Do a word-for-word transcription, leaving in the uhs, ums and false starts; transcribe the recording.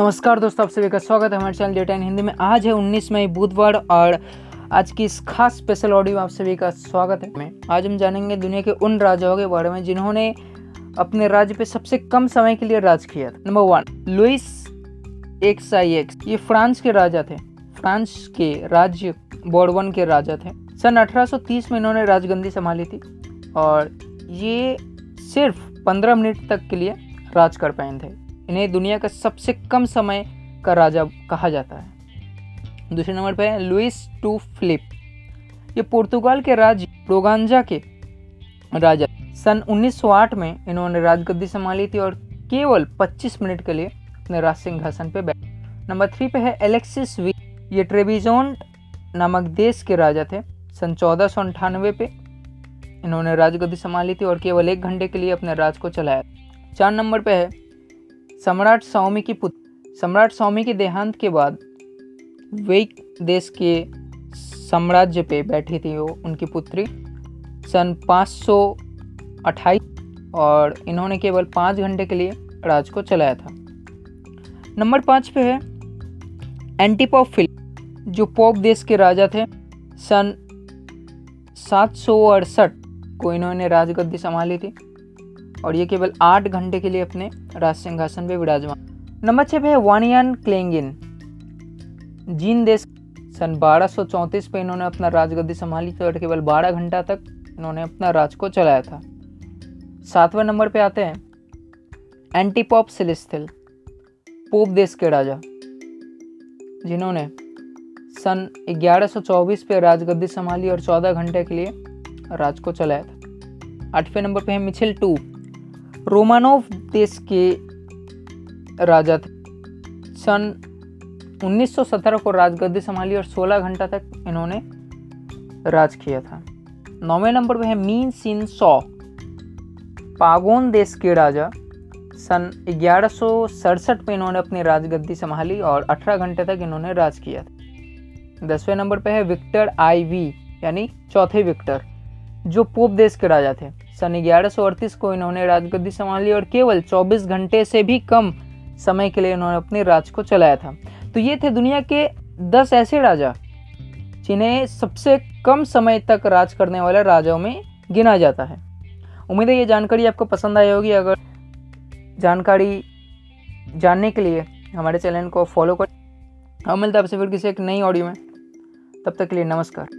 नमस्कार दोस्तों, आप सभी का स्वागत है हमारे चैनल डेटा इन हिंदी में। आज है उन्नीस मई बुधवार और आज की इस खास स्पेशल ऑडियो में आप सभी का स्वागत है। मैं आज हम जानेंगे दुनिया के उन राजाओं के बारे में जिन्होंने अपने राज्य पे सबसे कम समय के लिए राज किया था। नंबर वन, लुइस एक्साइए। ये फ्रांस के राजा थे। फ्रांस के राज्य बोर्बन के राजा थे। सन अठारह सौ तीस में इन्होंने राजगद्दी संभाली थी और ये सिर्फ पंद्रह मिनट तक के लिए राज कर पाए थे। इन्हें दुनिया का सबसे कम समय का राजा कहा जाता है। दूसरे नंबर पे है लुइस टू फ्लिप। ये पुर्तगाल के राज्य ब्रोगांजा के राजा। सन उन्नीस सौ आठ में इन्होंने राजगद्दी संभाली थी और केवल पच्चीस मिनट के लिए अपने राज सिंहासन पे बैठे। नंबर थ्री पे है एलेक्सिस वी। ये ट्रेविज़ोन नामक देश के राजा थे। सन चौदह सौ अंठानवे पे इन्होंने राजगद्दी संभाली थी और केवल एक घंटे के लिए अपने राज को चलाया। चार नंबर पे है सम्राट सौमी की पुत्र। सम्राट सौमी के देहांत के बाद वे देश के साम्राज्य पे बैठी थी वो उनकी पुत्री सन पाँच सौ अट्ठाईस और इन्होंने केवल पाँच घंटे के लिए राज को चलाया था। नंबर पाँच पे है एंटी पॉप फिल, जो पॉप देश के राजा थे। सन सात सौ अड़सठ को इन्होंने राजगद्दी संभाली थी और ये केवल आठ घंटे के लिए अपने राज सिंहासन पर विराजमान। नंबर छः पे है वानियान क्लेंग जीन देश। सन बारह सौ चौंतीस पे इन्होंने अपना राजगद्दी संभाली थी और केवल बारह घंटा तक इन्होंने अपना राज को चलाया था। सातवें नंबर पे आते हैं एंटी पॉप सिलिस्थिल, पोप देश के राजा, जिन्होंने सन ग्यारह सौ चौबीस पे राजगद्दी संभाली और चौदह घंटे के लिए राज को चलाया था। आठवें नंबर पे है मिछिल टूप रोमानोव देश के राजा थे। सन उन्नीस सौ सत्रह को राजगद्दी संभाली और सोलह घंटा तक इन्होंने राज किया था। नौवें नंबर पे है मीन सिंह सॉ पागोन देश के राजा। सन ग्यारह सौ सड़सठ में इन्होंने अपनी राजगद्दी संभाली और अठारह घंटे तक इन्होंने राज किया था। दसवें नंबर पे है विक्टर आई यानी चौथे विक्टर, जो पोप देश के राजा थे। सन ग्यारह सौ अड़तीस को इन्होंने राजगद्दी संभाली और केवल चौबीस घंटे से भी कम समय के लिए इन्होंने अपने राज को चलाया था। तो ये थे दुनिया के दस ऐसे राजा जिन्हें सबसे कम समय तक राज करने वाले राजाओं में गिना जाता है। उम्मीद है ये जानकारी आपको पसंद आई होगी। अगर जानकारी जानने के लिए हमारे चैनल को फॉलो करें। हम मिलते हैं आपसे फिर किसी एक नई ऑडियो में। तब तक के लिए नमस्कार।